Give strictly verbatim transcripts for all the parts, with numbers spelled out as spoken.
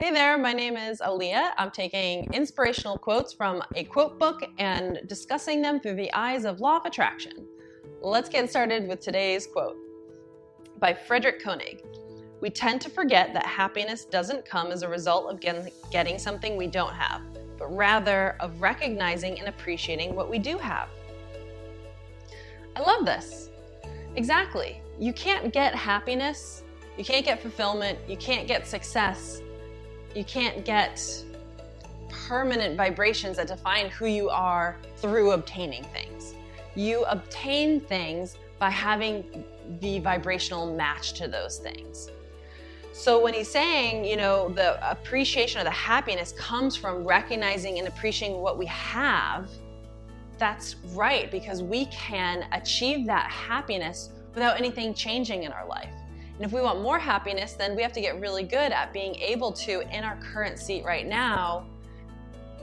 Hey there, my name is Aaliyah. I'm taking inspirational quotes from a quote book and discussing them through the eyes of Law of Attraction. Let's get started with today's quote by Frederick Koenig. We tend to forget that happiness doesn't come as a result of getting something we don't have, but rather of recognizing and appreciating what we do have. I love this. Exactly. You can't get happiness, you can't get fulfillment, you can't get success. You can't get permanent vibrations that define who you are through obtaining things. You obtain things by having the vibrational match to those things. So when he's saying, you know, the appreciation or the happiness comes from recognizing and appreciating what we have, that's right, because we can achieve that happiness without anything changing in our life. And if we want more happiness, then we have to get really good at being able to, in our current seat right now,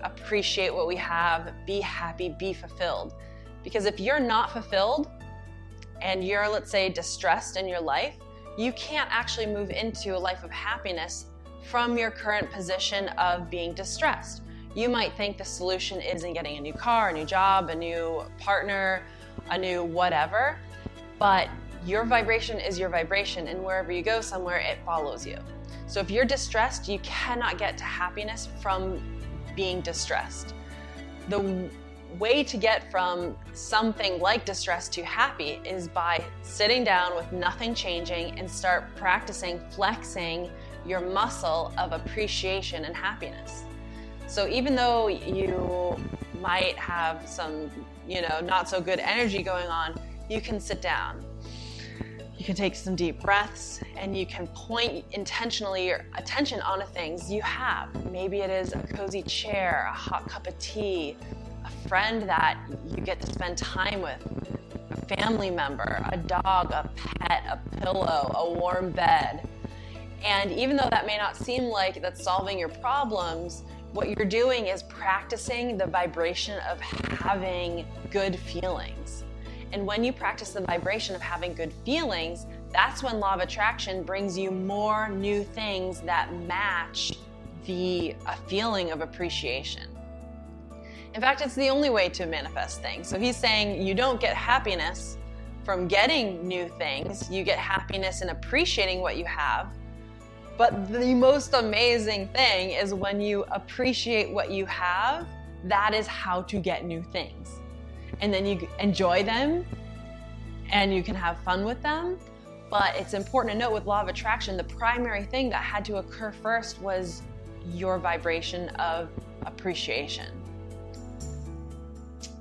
appreciate what we have, be happy, be fulfilled. Because if you're not fulfilled and you're, let's say, distressed in your life, you can't actually move into a life of happiness from your current position of being distressed. You might think the solution is in getting a new car, a new job, a new partner, a new whatever, but your vibration is your vibration, and wherever you go somewhere, it follows you. So if you're distressed, you cannot get to happiness from being distressed. The way to get from something like distress to happy is by sitting down with nothing changing and start practicing flexing your muscle of appreciation and happiness. So even though you might have some, you know, not so good energy going on, you can sit down. You can take some deep breaths and you can point intentionally your attention onto things you have. Maybe it is a cozy chair, a hot cup of tea, a friend that you get to spend time with, a family member, a dog, a pet, a pillow, a warm bed. And even though that may not seem like that's solving your problems, what you're doing is practicing the vibration of having good feelings. And when you practice the vibration of having good feelings, that's when Law of Attraction brings you more new things that match the a feeling of appreciation. In fact, it's the only way to manifest things. So he's saying you don't get happiness from getting new things. You get happiness in appreciating what you have. But the most amazing thing is when you appreciate what you have, that is how to get new things. And then you enjoy them and you can have fun with them. But it's important to note with Law of Attraction, the primary thing that had to occur first was your vibration of appreciation.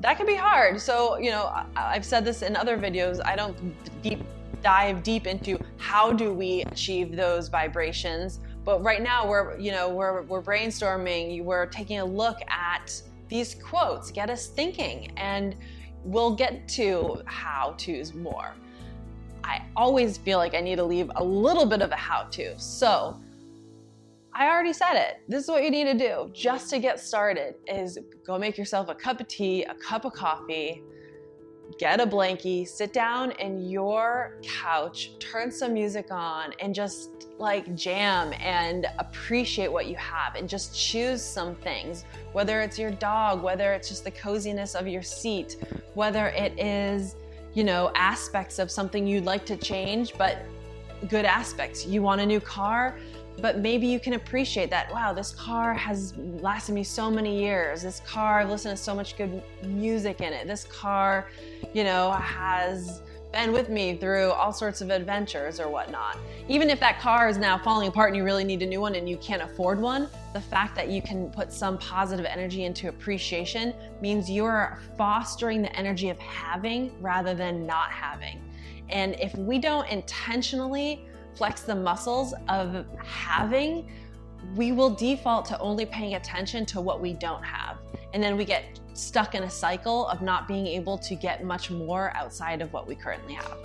That can be hard. So, you know, I've said this in other videos, I don't deep dive deep into how do we achieve those vibrations. But right now we're, you know, we're, we're brainstorming, we're taking a look at these quotes, get us thinking, and we'll get to how-tos more. I always feel like I need to leave a little bit of a how-to. So I already said it. This is what you need to do just to get started is go make yourself a cup of tea, a cup of coffee, get a blankie, sit down in your couch, turn some music on, and just like jam and appreciate what you have and just choose some things, whether it's your dog, whether it's just the coziness of your seat, whether it is, you know, aspects of something you'd like to change, but good aspects. You want a new car, but maybe you can appreciate that. Wow, this car has lasted me so many years. This car, I've listened to so much good music in it. This car, you know, has been with me through all sorts of adventures or whatnot. Even if that car is now falling apart and you really need a new one and you can't afford one, the fact that you can put some positive energy into appreciation means you're fostering the energy of having rather than not having. And if we don't intentionally flex the muscles of having, we will default to only paying attention to what we don't have. And then we get stuck in a cycle of not being able to get much more outside of what we currently have.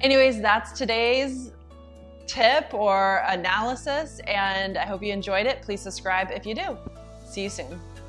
Anyways, that's today's tip or analysis, and I hope you enjoyed it. Please subscribe if you do. See you soon.